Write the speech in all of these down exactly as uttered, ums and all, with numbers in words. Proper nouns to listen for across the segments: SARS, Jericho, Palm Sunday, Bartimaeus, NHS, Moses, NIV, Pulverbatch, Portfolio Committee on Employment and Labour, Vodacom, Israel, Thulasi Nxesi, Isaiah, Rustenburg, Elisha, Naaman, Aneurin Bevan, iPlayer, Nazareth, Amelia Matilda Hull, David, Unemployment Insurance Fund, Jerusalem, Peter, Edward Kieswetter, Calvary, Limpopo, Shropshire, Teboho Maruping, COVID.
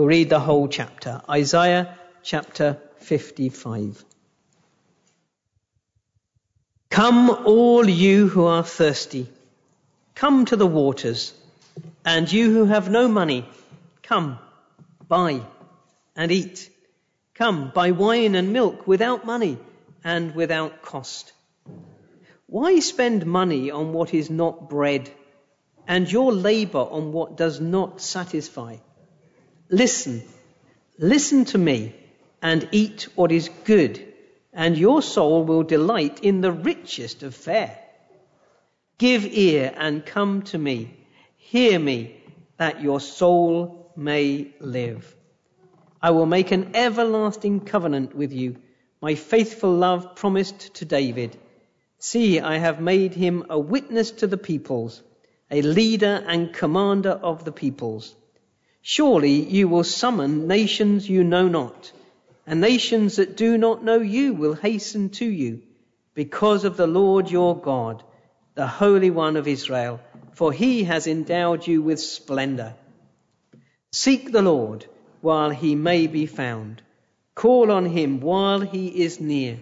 We'll read the whole chapter. Isaiah chapter fifty-five. Come, all you who are thirsty, come to the waters, and you who have no money, come, buy and eat. Come, buy wine and milk without money and without cost. Why spend money on what is not bread, and your labor on what does not satisfy? Listen, listen to me, and eat what is good, and your soul will delight in the richest of fare. Give ear and come to me. Hear me, that your soul may live. I will make an everlasting covenant with you, my faithful love promised to David. See, I have made him a witness to the peoples, a leader and commander of the peoples. Surely you will summon nations you know not, and nations that do not know you will hasten to you, because of the Lord your God, the Holy One of Israel, for he has endowed you with splendor. Seek the Lord while he may be found. Call on him while he is near.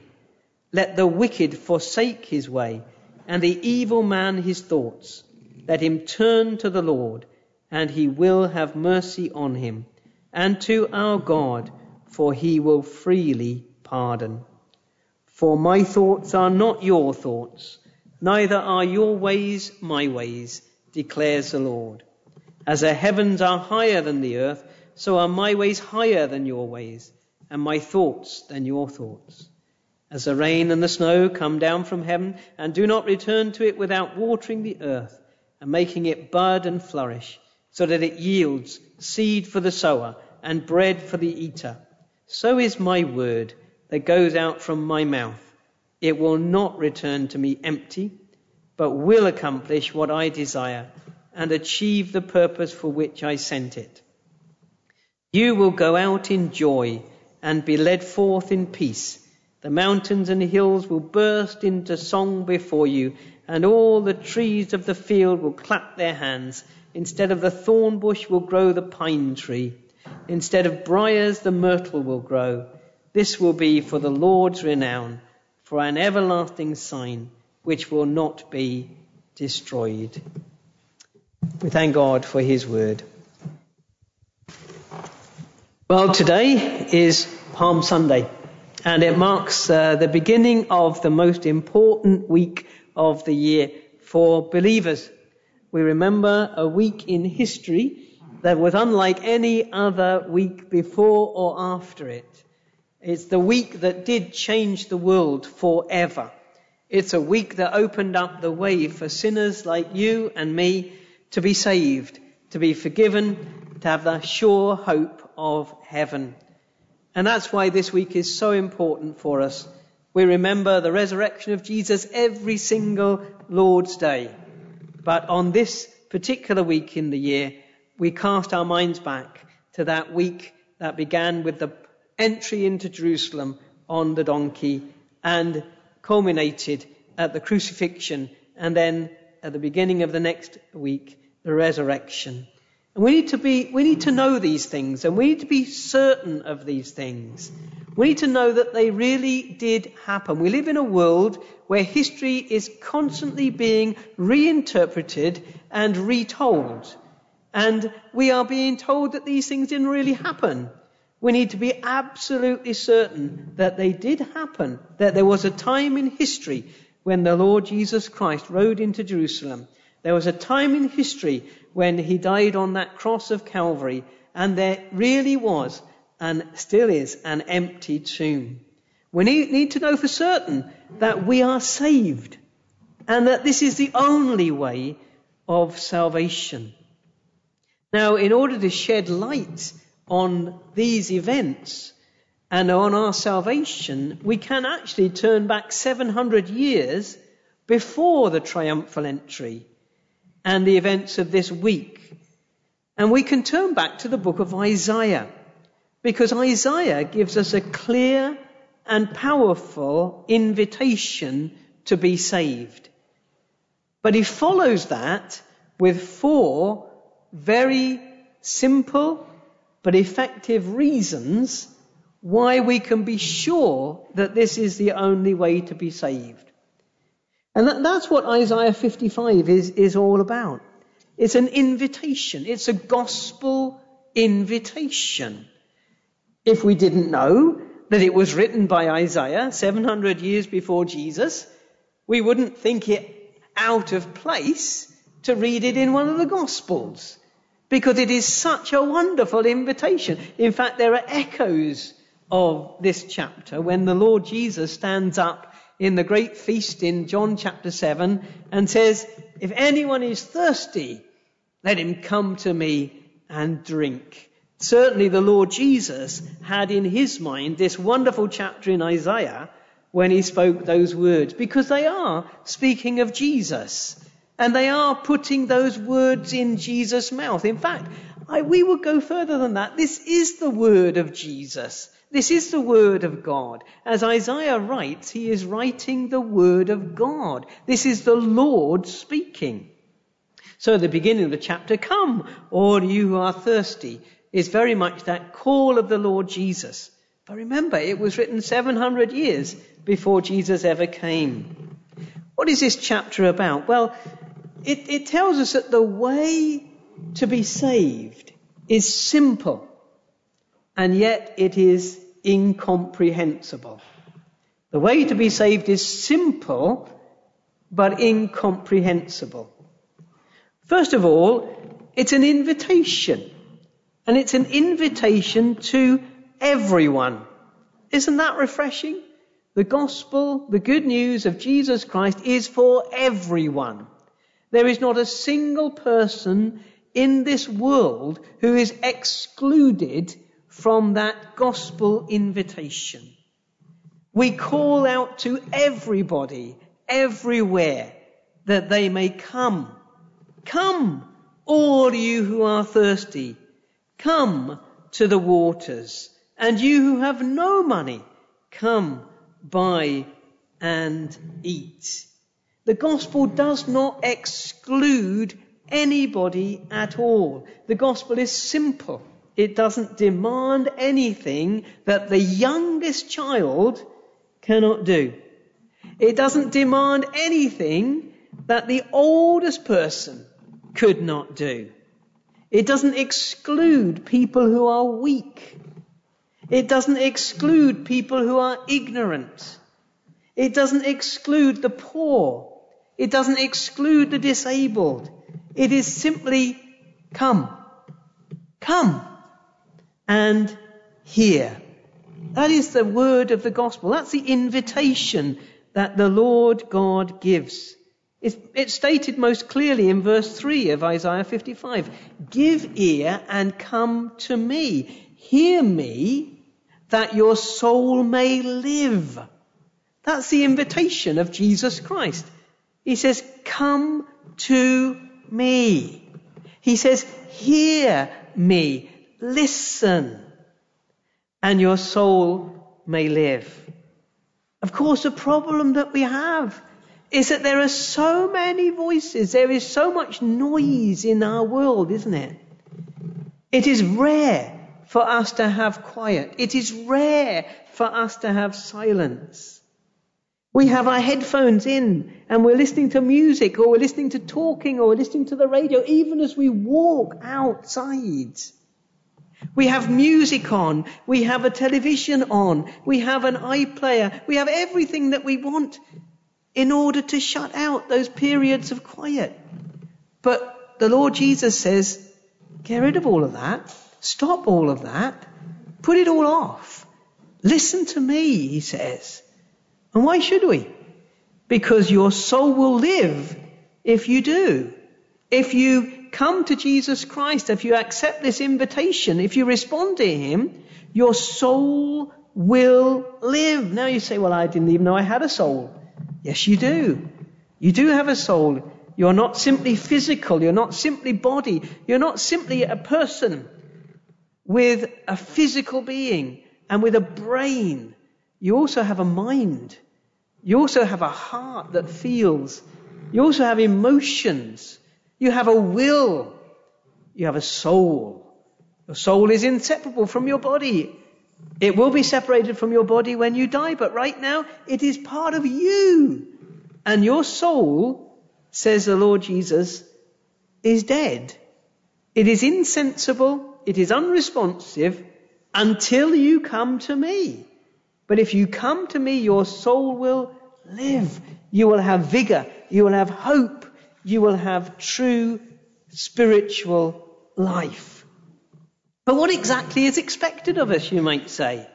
Let the wicked forsake his way, and the evil man his thoughts. Let him turn to the Lord, and he will have mercy on him, and to our God, for he will freely pardon. For my thoughts are not your thoughts, neither are your ways my ways, declares the Lord. As the heavens are higher than the earth, so are my ways higher than your ways, and my thoughts than your thoughts. As the rain and the snow come down from heaven, and do not return to it without watering the earth, and making it bud and flourish, so that it yields seed for the sower, and bread for the eater, so is my word that goes out from my mouth. It will not return to me empty, but will accomplish what I desire and achieve the purpose for which I sent it. You will go out in joy and be led forth in peace. The mountains and hills will burst into song before you, and all the trees of the field will clap their hands. Instead of the thorn bush will grow the pine tree. Instead of briars, the myrtle will grow. This will be for the Lord's renown, for an everlasting sign which will not be destroyed. We thank God for his word. Well, today is Palm Sunday, and it marks uh, the beginning of the most important week of the year for believers. We remember a week in history that was unlike any other week before or after it. It's the week that did change the world forever. It's a week that opened up the way for sinners like you and me to be saved, to be forgiven, to have the sure hope of heaven. And that's why this week is so important for us. We remember the resurrection of Jesus every single Lord's Day. But on this particular week in the year, we cast our minds back to that week that began with the entry into Jerusalem on the donkey and culminated at the crucifixion, and then at the beginning of the next week, the resurrection. And we need to be, we need to know these things, and we need to be certain of these things. We need to know that they really did happen. We live in a world where history is constantly being reinterpreted and retold. And we are being told that these things didn't really happen. We need to be absolutely certain that they did happen, that there was a time in history when the Lord Jesus Christ rode into Jerusalem. There was a time in history when he died on that cross of Calvary, and there really was, and still is, an empty tomb. We need to know for certain that we are saved, and that this is the only way of salvation. Now, in order to shed light on these events and on our salvation, we can actually turn back seven hundred years before the triumphal entry and the events of this week. And we can turn back to the book of Isaiah, because Isaiah gives us a clear and powerful invitation to be saved. But he follows that with four very simple but effective reasons why we can be sure that this is the only way to be saved. And that, that's what Isaiah fifty-five is, is all about. It's an invitation. It's a gospel invitation. If we didn't know that it was written by Isaiah seven hundred years before Jesus, we wouldn't think it out of place to read it in one of the Gospels, because it is such a wonderful invitation. In fact, there are echoes of this chapter when the Lord Jesus stands up in the great feast in John chapter seven and says, "If anyone is thirsty, let him come to me and drink." Certainly the Lord Jesus had in his mind this wonderful chapter in Isaiah when he spoke those words, because they are speaking of Jesus. And they are putting those words in Jesus' mouth. In fact, I, we would go further than that. This is the word of Jesus. This is the word of God. As Isaiah writes, he is writing the word of God. This is the Lord speaking. So the beginning of the chapter, "Come, all you who are thirsty," is very much that call of the Lord Jesus. But remember, it was written seven hundred years before Jesus ever came. What is this chapter about? Well, It, it tells us that the way to be saved is simple, and yet it is incomprehensible. The way to be saved is simple, but incomprehensible. First of all, it's an invitation, and it's an invitation to everyone. Isn't that refreshing? The gospel, the good news of Jesus Christ, is for everyone. There is not a single person in this world who is excluded from that gospel invitation. We call out to everybody, everywhere, that they may come. Come, all you who are thirsty. Come to the waters. And you who have no money, come, buy and eat. The gospel does not exclude anybody at all. The gospel is simple. It doesn't demand anything that the youngest child cannot do. It doesn't demand anything that the oldest person could not do. It doesn't exclude people who are weak. It doesn't exclude people who are ignorant. It doesn't exclude the poor. It doesn't exclude the disabled. It is simply come, come and hear. That is the word of the gospel. That's the invitation that the Lord God gives. It's, it's stated most clearly in verse three of Isaiah fifty-five. "Give ear and come to me. Hear me, that your soul may live." That's the invitation of Jesus Christ. He says, "Come to me." He says, "Hear me, listen, and your soul may live." Of course, the problem that we have is that there are so many voices. There is so much noise in our world, isn't it? It is rare for us to have quiet. It is rare for us to have silence. We have our headphones in and we're listening to music, or we're listening to talking, or we're listening to the radio, even as we walk outside. We have music on. We have a television on. We have an iPlayer. We have everything that we want in order to shut out those periods of quiet. But the Lord Jesus says, get rid of all of that. Stop all of that. Put it all off. Listen to me, he says. And why should we? Because your soul will live if you do. If you come to Jesus Christ, if you accept this invitation, if you respond to him, your soul will live. Now you say, "Well, I didn't even know I had a soul." Yes, you do. You do have a soul. You're not simply physical. You're not simply body. You're not simply a person with a physical being and with a brain. You also have a mind. You also have a heart that feels. You also have emotions. You have a will. You have a soul. Your soul is inseparable from your body. It will be separated from your body when you die, but right now it is part of you. And your soul, says the Lord Jesus, is dead. It is insensible, it is unresponsive until you come to me. But if you come to me, your soul will live. You will have vigor, you will have hope, you will have true spiritual life. But what exactly is expected of us, you might say?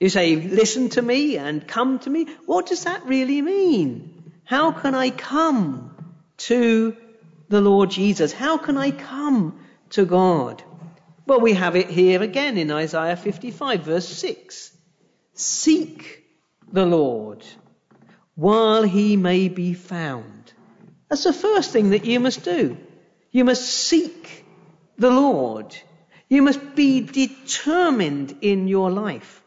You say, listen to me and come to me. What does that really mean? How can I come to the Lord Jesus? How can I come to God? Well, we have it here again in Isaiah fifty-five, verse six. Seek the Lord while he may be found. That's the first thing that you must do. You must seek the Lord. You must be determined in your life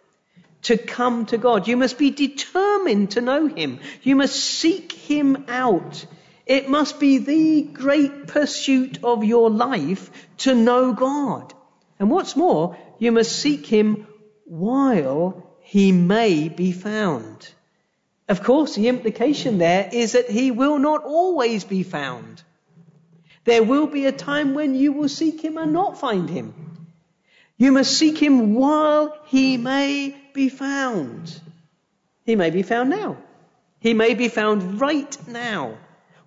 to come to God. You must be determined to know him. You must seek him out. It must be the great pursuit of your life to know God. And what's more, you must seek him while he may be found. Of course, the implication there is that he will not always be found. There will be a time when you will seek him and not find him. You must seek him while he may be found. He may be found now. He may be found right now.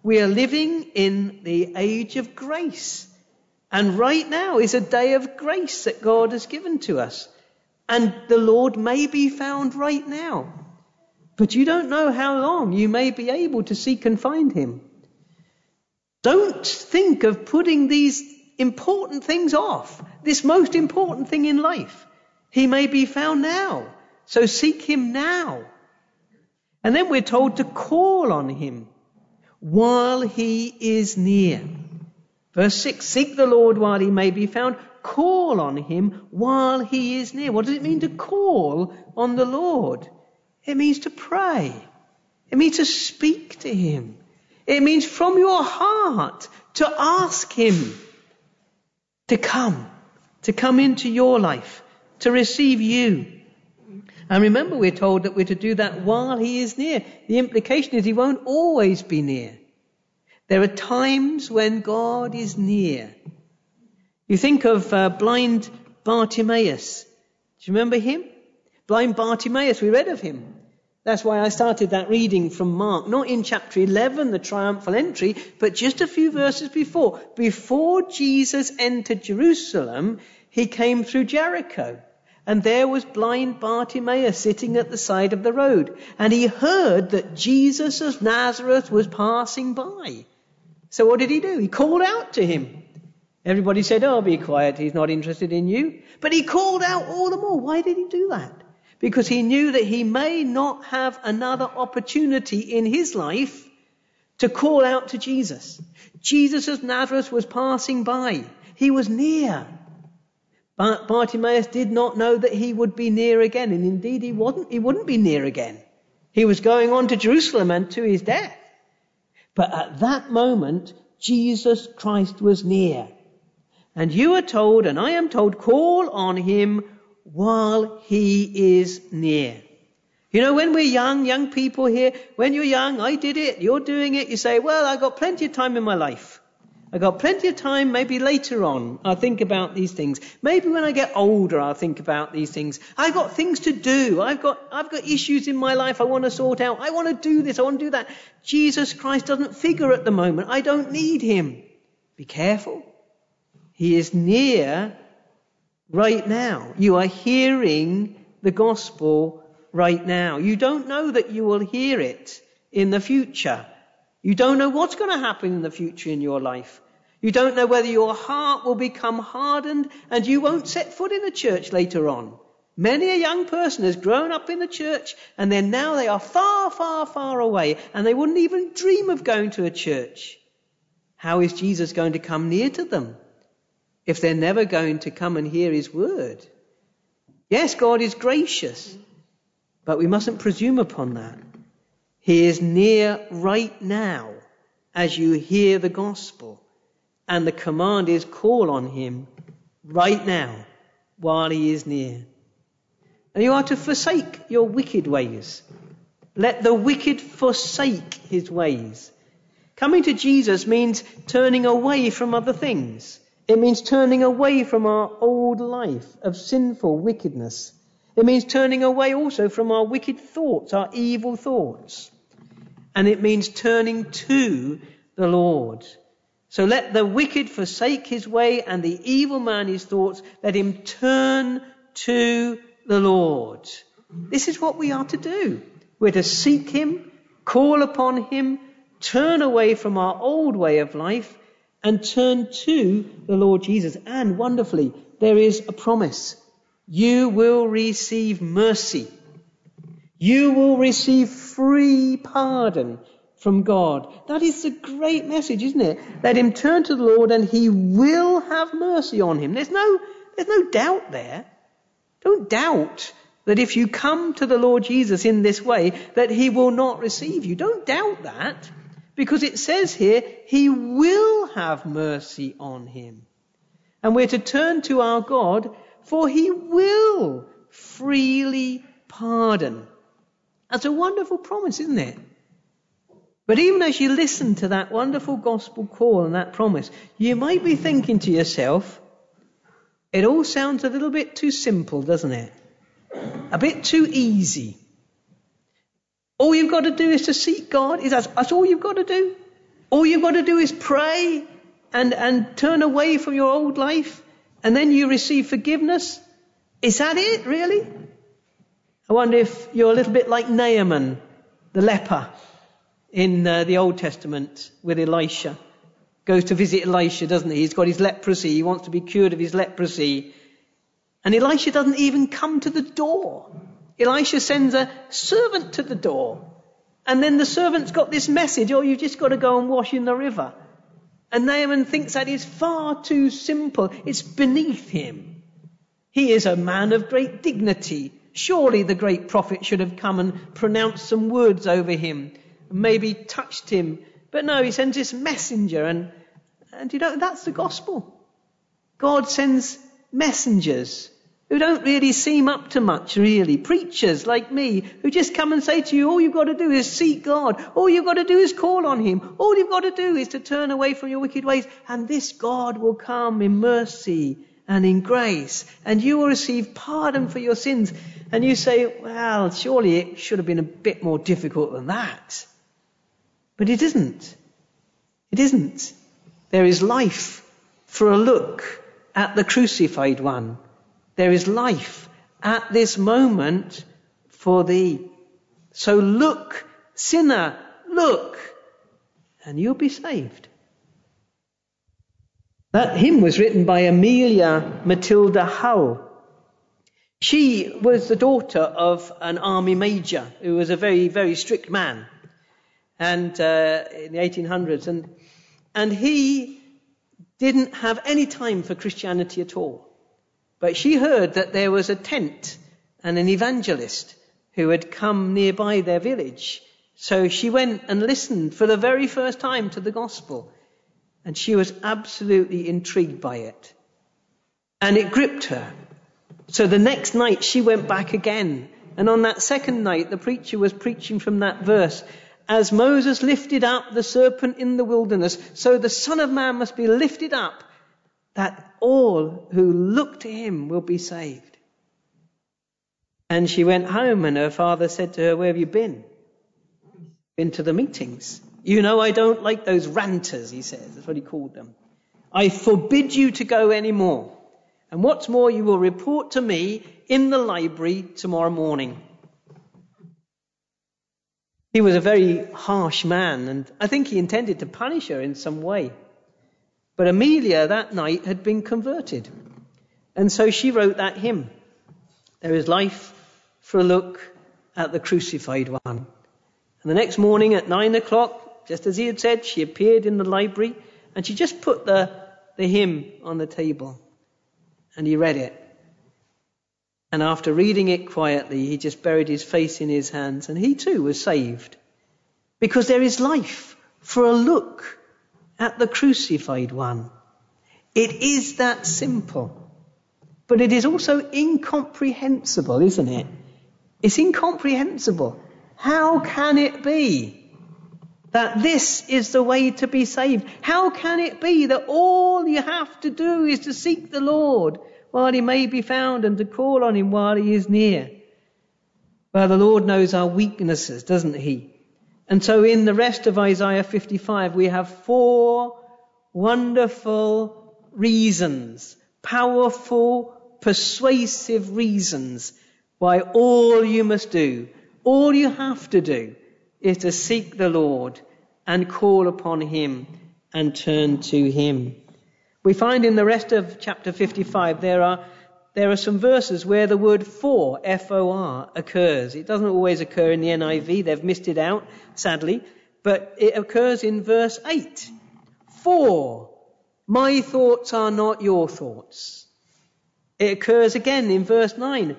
We are living in the age of grace. And right now is a day of grace that God has given to us. And the Lord may be found right now. But you don't know how long you may be able to seek and find him. Don't think of putting these important things off. This most important thing in life. He may be found now. So seek him now. And then we're told to call on him while he is near. Verse six, seek the Lord while he may be found. Call on him while he is near. What does it mean to call on the Lord? It means to pray. It means to speak to him. It means from your heart to ask him to come, to come into your life, to receive you. And remember, we're told that we're to do that while he is near. The implication is he won't always be near. There are times when God is near. You think of uh, blind Bartimaeus. Do you remember him? Blind Bartimaeus, we read of him. That's why I started that reading from Mark, not in chapter eleven, the triumphal entry, but just a few verses before. Before Jesus entered Jerusalem, he came through Jericho, and there was blind Bartimaeus sitting at the side of the road, and he heard that Jesus of Nazareth was passing by. So what did he do? He called out to him. Everybody said, oh, be quiet, he's not interested in you. But he called out all the more. Why did he do that? Because he knew that he may not have another opportunity in his life to call out to Jesus. Jesus of Nazareth was passing by. He was near. But Bartimaeus did not know that he would be near again. And indeed, he wasn't. He wouldn't be near again. He was going on to Jerusalem and to his death. But at that moment, Jesus Christ was near. And you are told, and I am told, call on him while he is near. You know, when we're young, young people here, when you're young, I did it, you're doing it, you say, well, I've got plenty of time in my life. I've got plenty of time, maybe later on I'll think about these things. Maybe when I get older I'll think about these things. I've got things to do. I've got, I've got issues in my life I want to sort out. I want to do this, I want to do that. Jesus Christ doesn't figure at the moment. I don't need him. Be careful. He is near right now. You are hearing the gospel right now. You don't know that you will hear it in the future. You don't know what's going to happen in the future in your life. You don't know whether your heart will become hardened and you won't set foot in the church later on. Many a young person has grown up in the church and then now they are far, far, far away and they wouldn't even dream of going to a church. How is Jesus going to come near to them if they're never going to come and hear his word? Yes, God is gracious, but we mustn't presume upon that. He is near right now as you hear the gospel, and the command is call on him right now while he is near. And you are to forsake your wicked ways. Let the wicked forsake his ways. Coming to Jesus means turning away from other things. It means turning away from our old life of sinful wickedness. It means turning away also from our wicked thoughts, our evil thoughts. And it means turning to the Lord. So let the wicked forsake his way and the evil man his thoughts. Let him turn to the Lord. This is what we are to do. We're to seek him, call upon him, turn away from our old way of life and turn to the Lord Jesus. And wonderfully, there is a promise. You will receive mercy. You will receive free pardon from God. That is the great message, isn't it? Let him turn to the Lord and he will have mercy on him. There's no, there's no doubt there. Don't doubt that if you come to the Lord Jesus in this way, that he will not receive you. Don't doubt that, because it says here, he will have mercy on him. And we're to turn to our God, for he will freely pardon. That's a wonderful promise, isn't it? But even as you listen to that wonderful gospel call and that promise, you might be thinking to yourself, it all sounds a little bit too simple, doesn't it? A bit too easy. All you've got to do is to seek God. Is that, that's all you've got to do? All you've got to do is pray and, and turn away from your old life, and then you receive forgiveness. Is that it, really? I wonder if you're a little bit like Naaman, the leper, in uh, the Old Testament with Elisha. Goes to visit Elisha, doesn't he? He's got his leprosy. He wants to be cured of his leprosy. And Elisha doesn't even come to the door. Elisha sends a servant to the door. And then the servant's got this message, oh, you've just got to go and wash in the river. And Naaman thinks that is far too simple. It's beneath him. He is a man of great dignity. Surely the great prophet should have come and pronounced some words over him, maybe touched him. But no, he sends this messenger. And, and you know, that's the gospel. God sends messengers who don't really seem up to much, really. Preachers like me who just come and say to you, all you've got to do is seek God. All you've got to do is call on him. All you've got to do is to turn away from your wicked ways. And this God will come in mercy and in grace. And you will receive pardon for your sins. And you say, well, surely it should have been a bit more difficult than that. But it isn't. It isn't. There is life for a look at the crucified one. There is life at this moment for thee. So look, sinner, look, and you'll be saved. That hymn was written by Amelia Matilda Hull. She was the daughter of an army major who was a very, very strict man, and uh, in the eighteen hundreds. And, and he didn't have any time for Christianity at all. But she heard that there was a tent and an evangelist who had come nearby their village. So she went and listened for the very first time to the gospel. And she was absolutely intrigued by it. And it gripped her. So the next night she went back again. And on that second night, the preacher was preaching from that verse, as Moses lifted up the serpent in the wilderness, so the Son of Man must be lifted up, that all who look to him will be saved. And she went home and her father said to her, where have you been? Been to the meetings. You know, I don't like those ranters, he says. That's what he called them. I forbid you to go any more. And what's more, you will report to me in the library tomorrow morning. He was a very harsh man, and I think he intended to punish her in some way. But Amelia that night had been converted. And so she wrote that hymn. There is life for a look at the crucified one. And the next morning at nine o'clock, just as he had said, she appeared in the library and she just put the, the hymn on the table. And he read it. And after reading it quietly, he just buried his face in his hands and he too was saved. Because there is life for a look at the crucified one. It is that simple. But it is also incomprehensible, isn't it? It's incomprehensible. How can it be that this is the way to be saved? How can it be that all you have to do is to seek the Lord while he may be found and to call on him while he is near? Well, the Lord knows our weaknesses, doesn't he? And so in the rest of Isaiah fifty-five, we have four wonderful reasons, powerful, persuasive reasons why all you must do, all you have to do, is to seek the Lord and call upon him and turn to him. We find in the rest of chapter fifty-five there are there are some verses where the word for, F O R, occurs. It doesn't always occur in the N I V. They've missed it out, sadly. But it occurs in verse eight. For, my thoughts are not your thoughts. It occurs again in verse nine.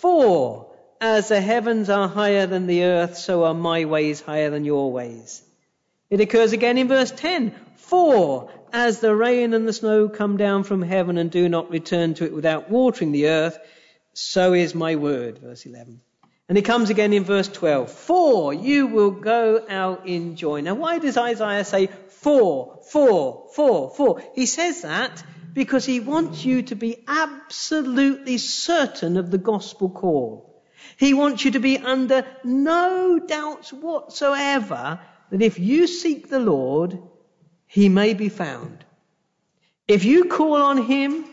For, as the heavens are higher than the earth, so are my ways higher than your ways. It occurs again in verse ten. For, as the rain and the snow come down from heaven and do not return to it without watering the earth, so is my word, verse eleven. And it comes again in verse twelve. For, you will go out in joy. Now, why does Isaiah say for, for, for, for? He says that because he wants you to be absolutely certain of the gospel call. He wants you to be under no doubts whatsoever that if you seek the Lord, he may be found. If you call on him,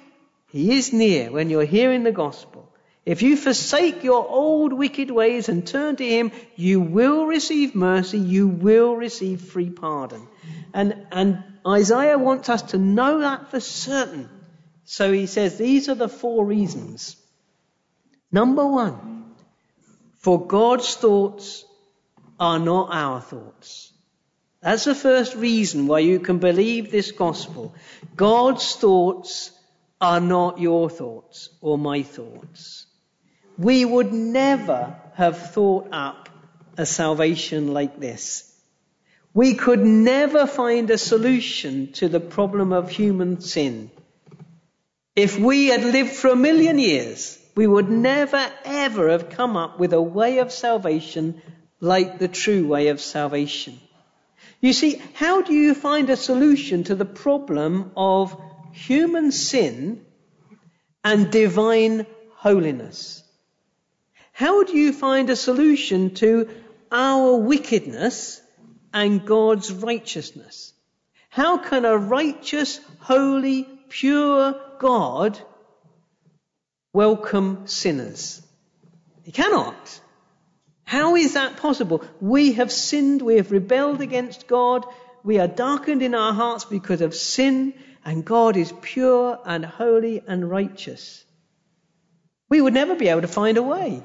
he is near when you're hearing the gospel. If you forsake your old wicked ways and turn to him, you will receive mercy, you will receive free pardon. And, and Isaiah wants us to know that for certain. So he says these are the four reasons. Number one. For God's thoughts are not our thoughts. That's the first reason why you can believe this gospel. God's thoughts are not your thoughts or my thoughts. We would never have thought up a salvation like this. We could never find a solution to the problem of human sin. If we had lived for a million years, we would never, ever have come up with a way of salvation like the true way of salvation. You see, how do you find a solution to the problem of human sin and divine holiness? How do you find a solution to our wickedness and God's righteousness? How can a righteous, holy, pure God welcome sinners? He cannot. How is that possible? We have sinned, we have rebelled against God, we are darkened in our hearts because of sin, and God is pure and holy and righteous. We would never be able to find a way.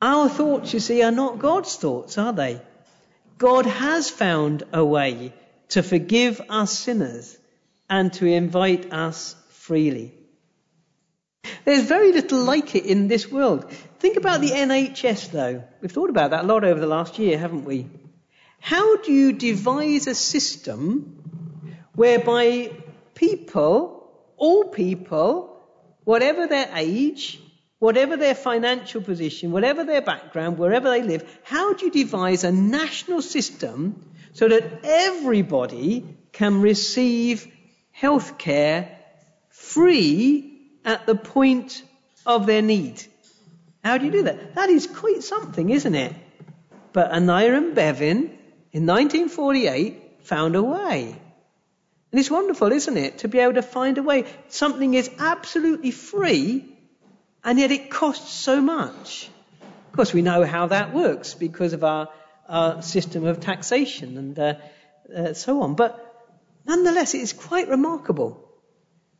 Our thoughts, you see, are not God's thoughts, are they? God has found a way to forgive us sinners and to invite us freely. There's very little like it in this world. Think about the N H S, though. We've thought about that a lot over the last year, haven't we? How do you devise a system whereby people, all people, whatever their age, whatever their financial position, whatever their background, wherever they live, how do you devise a national system so that everybody can receive health care free at the point of their need? How do you do that? That is quite something, isn't it? But Aneurin Bevan, in nineteen forty-eight, found a way. And it's wonderful, isn't it, to be able to find a way. Something is absolutely free, and yet it costs so much. Of course, we know how that works because of our, our system of taxation and uh, uh, so on. But nonetheless, it is quite remarkable.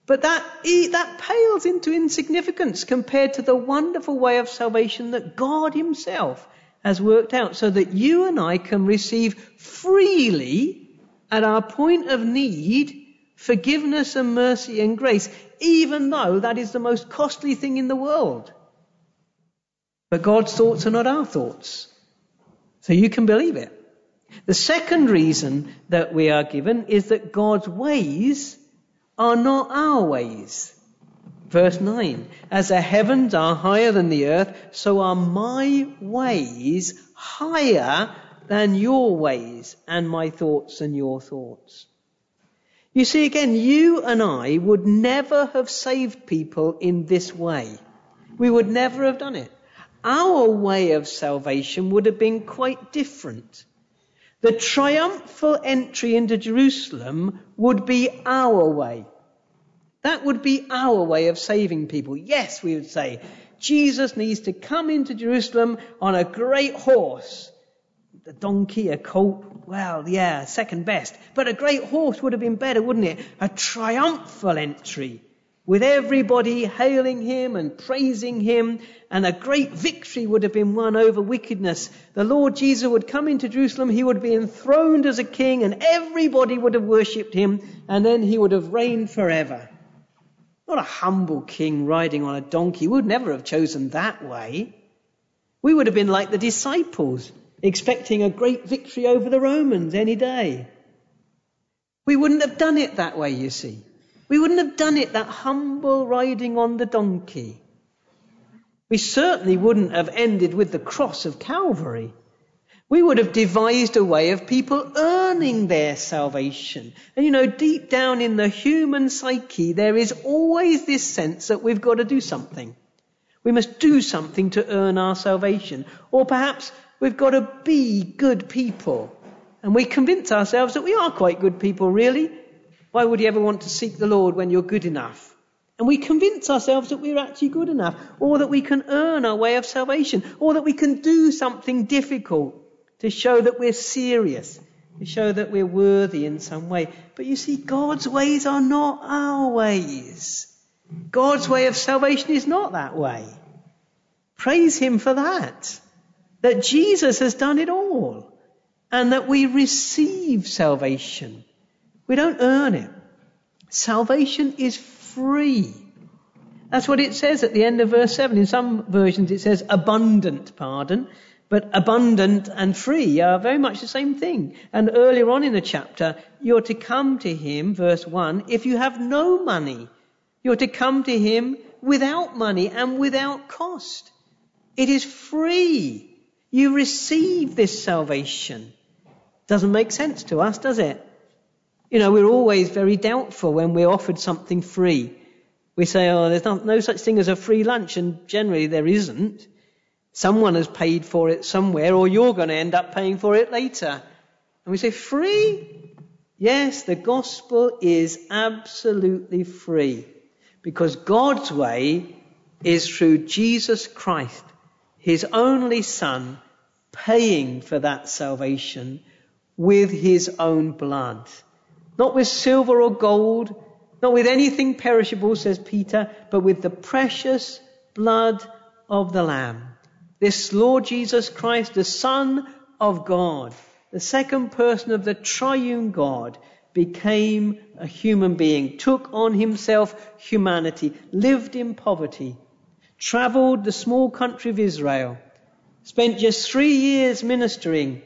But that, that pales into insignificance compared to the wonderful way of salvation that God himself has worked out so that you and I can receive freely at our point of need forgiveness and mercy and grace, even though that is the most costly thing in the world. But God's thoughts are not our thoughts. So you can believe it. The second reason that we are given is that God's ways are not our ways. Verse nine, as the heavens are higher than the earth, so are my ways higher than your ways, and my thoughts than your thoughts. You see, again, you and I would never have saved people in this way. We would never have done it. Our way of salvation would have been quite different. The triumphal entry into Jerusalem would be our way. That would be our way of saving people. Yes, we would say, Jesus needs to come into Jerusalem on a great horse. A donkey, a colt, well, yeah, second best. But a great horse would have been better, wouldn't it? A triumphal entry with everybody hailing him and praising him. And a great victory would have been won over wickedness. The Lord Jesus would come into Jerusalem. He would be enthroned as a king and everybody would have worshipped him. And then he would have reigned forever. Not a humble king riding on a donkey. We would never have chosen that way. We would have been like the disciples, expecting a great victory over the Romans any day. We wouldn't have done it that way, you see. We wouldn't have done it that humble riding on the donkey. We certainly wouldn't have ended with the cross of Calvary. We would have devised a way of people earning their salvation. And you know, deep down in the human psyche, there is always this sense that we've got to do something. We must do something to earn our salvation. Or perhaps we've got to be good people. And we convince ourselves that we are quite good people, really. Why would you ever want to seek the Lord when you're good enough? And we convince ourselves that we're actually good enough, or that we can earn our way of salvation, or that we can do something difficult to show that we're serious, to show that we're worthy in some way. But you see, God's ways are not our ways. God's way of salvation is not that way. Praise him for that, that Jesus has done it all, and that we receive salvation. We don't earn it. Salvation is free. That's what it says at the end of verse seven. In some versions it says abundant pardon. But abundant and free are very much the same thing. And earlier on in the chapter, you're to come to him, verse one, if you have no money. You're to come to him without money and without cost. It is free. You receive this salvation. Doesn't make sense to us, does it? You know, we're always very doubtful when we're offered something free. We say, oh, there's no, no such thing as a free lunch, and generally there isn't. Someone has paid for it somewhere, or you're going to end up paying for it later. And we say, free? Yes, the gospel is absolutely free. Because God's way is through Jesus Christ, his only Son, paying for that salvation with his own blood. Not with silver or gold, not with anything perishable, says Peter, but with the precious blood of the Lamb. This Lord Jesus Christ, the Son of God, the second person of the triune God, became a human being, took on himself humanity, lived in poverty, travelled the small country of Israel, spent just three years ministering,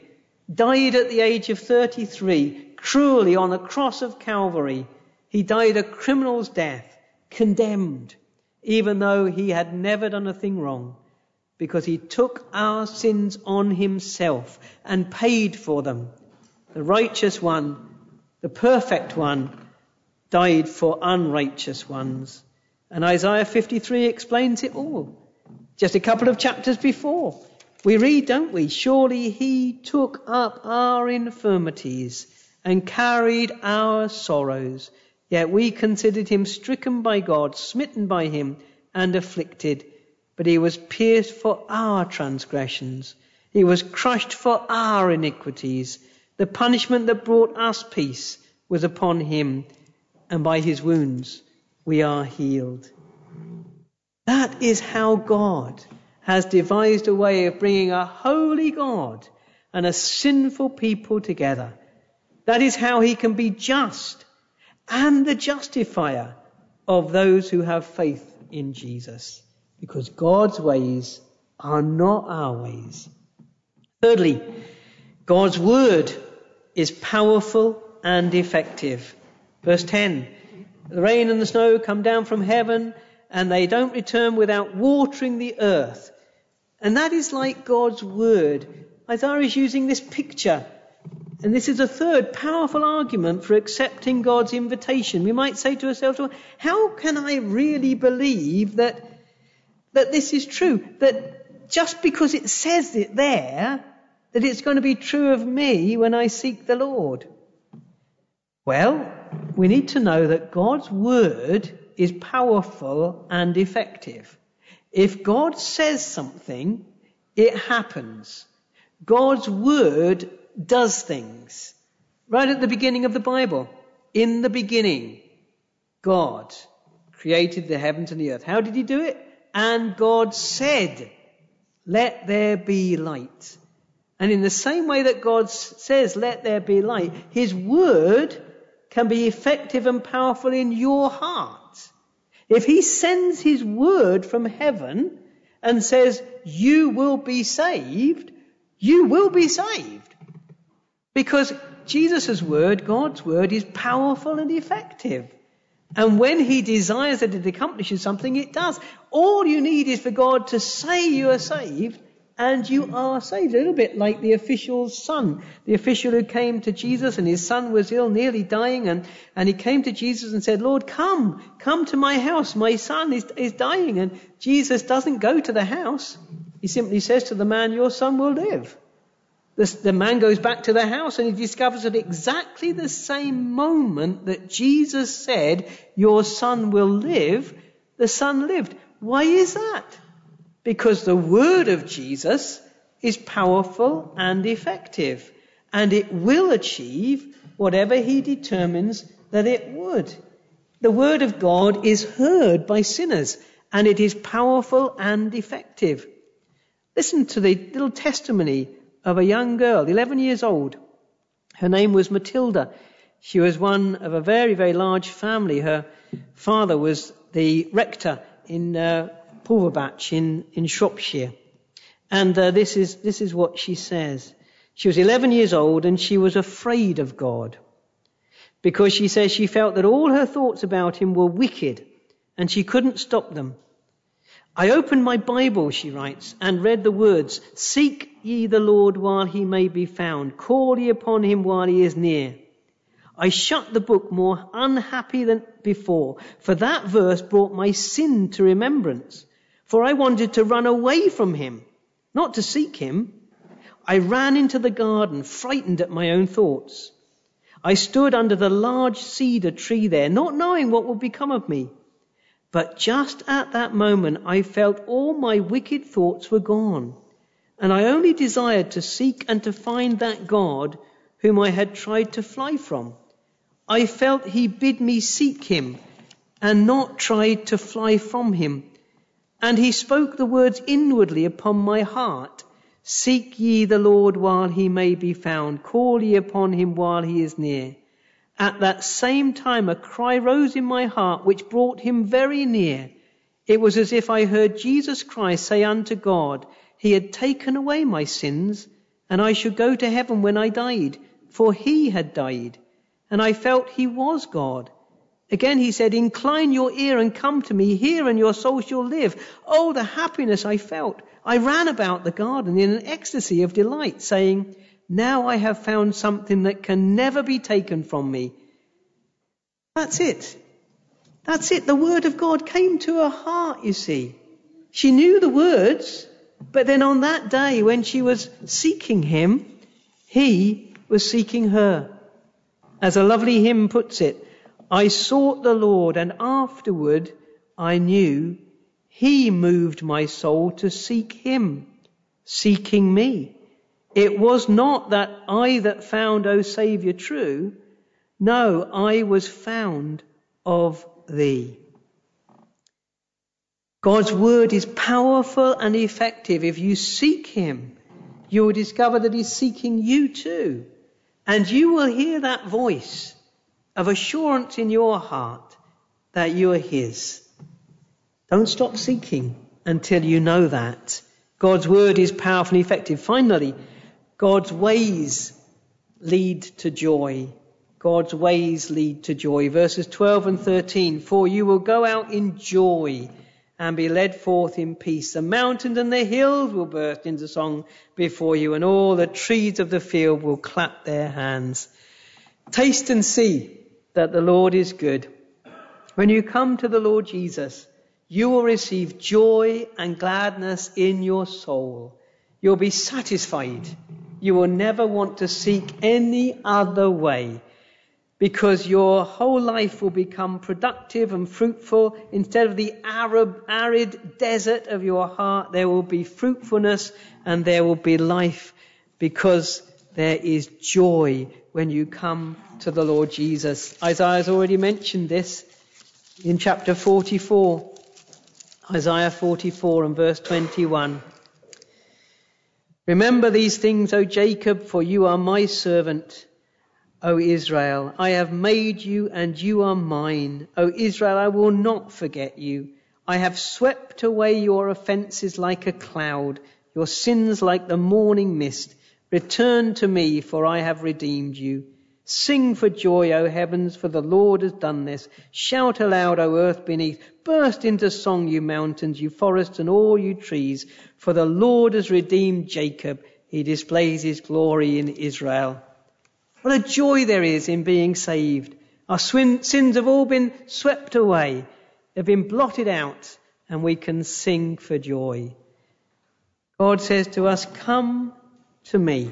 died at the age of thirty-three, cruelly on the cross of Calvary. He died a criminal's death, condemned, even though he had never done a thing wrong. Because he took our sins on himself and paid for them. The righteous one, the perfect one, died for unrighteous ones. And Isaiah fifty-three explains it all. Just a couple of chapters before, we read, don't we? Surely he took up our infirmities and carried our sorrows. Yet we considered him stricken by God, smitten by him, and afflicted. But he was pierced for our transgressions. He was crushed for our iniquities. The punishment that brought us peace was upon him, and by his wounds we are healed. That is how God has devised a way of bringing a holy God and a sinful people together. That is how he can be just and the justifier of those who have faith in Jesus. Because God's ways are not our ways. Thirdly, God's word is powerful and effective. Verse ten, the rain and the snow come down from heaven and they don't return without watering the earth. And that is like God's word. Isaiah is using this picture. And this is a third powerful argument for accepting God's invitation. We might say to ourselves, well, how can I really believe that, that this is true? That just because it says it there, that it's going to be true of me when I seek the Lord? Well, we need to know that God's word is powerful and effective. If God says something, it happens. God's word does things. Right at the beginning of the Bible, in the beginning, God created the heavens and the earth. How did he do it? And God said, let there be light. And in the same way that God says, let there be light, his word can be effective and powerful in your heart. If he sends his word from heaven and says, you will be saved, you will be saved. Because Jesus' word, God's word, is powerful and effective. And when he desires that it accomplishes something, it does. All you need is for God to say you are saved, and you are saved. A little bit like the official's son. The official who came to Jesus, and his son was ill, nearly dying. And, and he came to Jesus and said, Lord, come, come to my house. My son is, is dying. And Jesus doesn't go to the house. He simply says to the man, your son will live. The man goes back to the house and he discovers at exactly the same moment that Jesus said, your son will live, the son lived. Why is that? Because the word of Jesus is powerful and effective, and it will achieve whatever he determines that it would. The word of God is heard by sinners, and it is powerful and effective. Listen to the little testimony of a young girl, eleven years old. Her name was Matilda. She was one of a very, very large family. Her father was the rector in uh, Pulverbatch in, in Shropshire. And uh, this is this is what she says. She was eleven years old and she was afraid of God, because she says she felt that all her thoughts about him were wicked and she couldn't stop them. I opened my Bible, she writes, and read the words, seek ye the Lord while he may be found, call ye upon him while he is near. I shut the book more unhappy than before, for that verse brought my sin to remembrance, for I wanted to run away from him, not to seek him. I ran into the garden, frightened at my own thoughts. I stood under the large cedar tree there, not knowing what would become of me. But just at that moment, I felt all my wicked thoughts were gone, and I only desired to seek and to find that God whom I had tried to fly from. I felt he bid me seek him and not try to fly from him. And he spoke the words inwardly upon my heart, seek ye the Lord while he may be found, call ye upon him while he is near. At that same time, a cry rose in my heart, which brought him very near. It was as if I heard Jesus Christ say unto God, he had taken away my sins, and I should go to heaven when I died, for he had died, and I felt he was God. Again he said, incline your ear and come to me, hear and your soul shall live. Oh, the happiness I felt! I ran about the garden in an ecstasy of delight, saying, now I have found something that can never be taken from me. That's it. That's it. The word of God came to her heart, you see. She knew the words, but then on that day when she was seeking him, he was seeking her. As a lovely hymn puts it, I sought the Lord and afterward I knew he moved my soul to seek him, seeking me. It was not that I that found, O Saviour, true. No, I was found of thee. God's word is powerful and effective. If you seek him, you will discover that he's seeking you too. And you will hear that voice of assurance in your heart that you are his. Don't stop seeking until you know that. God's word is powerful and effective. Finally, God's ways lead to joy. God's ways lead to joy. Verses twelve and thirteen, for you will go out in joy and be led forth in peace. The mountains and the hills will burst into song before you, and all the trees of the field will clap their hands. Taste and see that the Lord is good. When you come to the Lord Jesus, you will receive joy and gladness in your soul. You'll be satisfied. You will never want to seek any other way, because your whole life will become productive and fruitful. Instead of the Arab, arid desert of your heart, there will be fruitfulness and there will be life, because there is joy when you come to the Lord Jesus. Isaiah has already mentioned this in chapter forty-four, Isaiah forty-four and verse twenty-one. Remember these things, O Jacob, for you are my servant. O Israel, I have made you and you are mine. O Israel, I will not forget you. I have swept away your offences like a cloud, your sins like the morning mist. Return to me, for I have redeemed you. Sing for joy, O heavens, for the Lord has done this. Shout aloud, O earth beneath. Burst into song, you mountains, you forests, and all you trees. For the Lord has redeemed Jacob. He displays his glory in Israel. What a joy there is in being saved. Our swin- sins have all been swept away. They've been blotted out, and we can sing for joy. God says to us, come to me.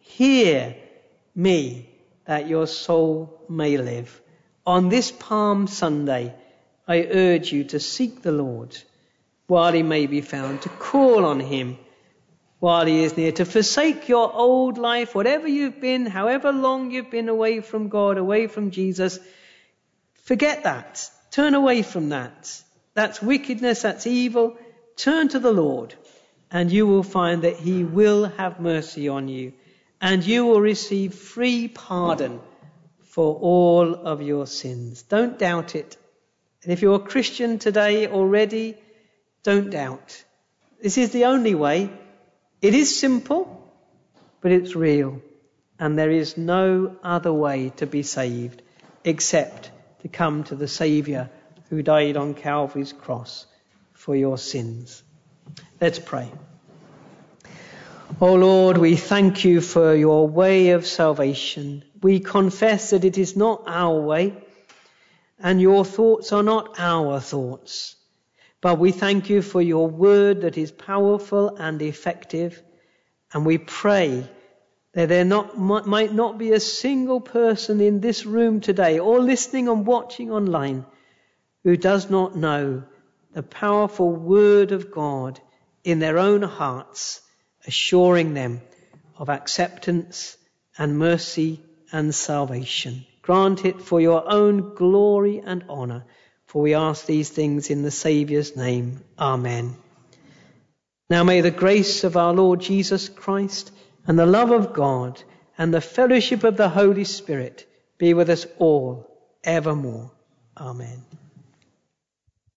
Hear me, that your soul may live. On this Palm Sunday, I urge you to seek the Lord while he may be found, to call on him while he is near, to forsake your old life, whatever you've been, however long you've been away from God, away from Jesus. Forget that. Turn away from that. That's wickedness, that's evil. Turn to the Lord, and you will find that he will have mercy on you, and you will receive free pardon for all of your sins. Don't doubt it. And if you're a Christian today already, don't doubt. This is the only way. It is simple, but it's real. And there is no other way to be saved except to come to the Saviour who died on Calvary's cross for your sins. Let's pray. O Lord, we thank you for your way of salvation. We confess that it is not our way, and your thoughts are not our thoughts. But we thank you for your word that is powerful and effective. And we pray that there not, might not be a single person in this room today or listening and watching online who does not know the powerful word of God in their own hearts, assuring them of acceptance and mercy and salvation. Grant it for your own glory and honour. For we ask these things in the Saviour's name. Amen. Now may the grace of our Lord Jesus Christ and the love of God and the fellowship of the Holy Spirit be with us all evermore. Amen.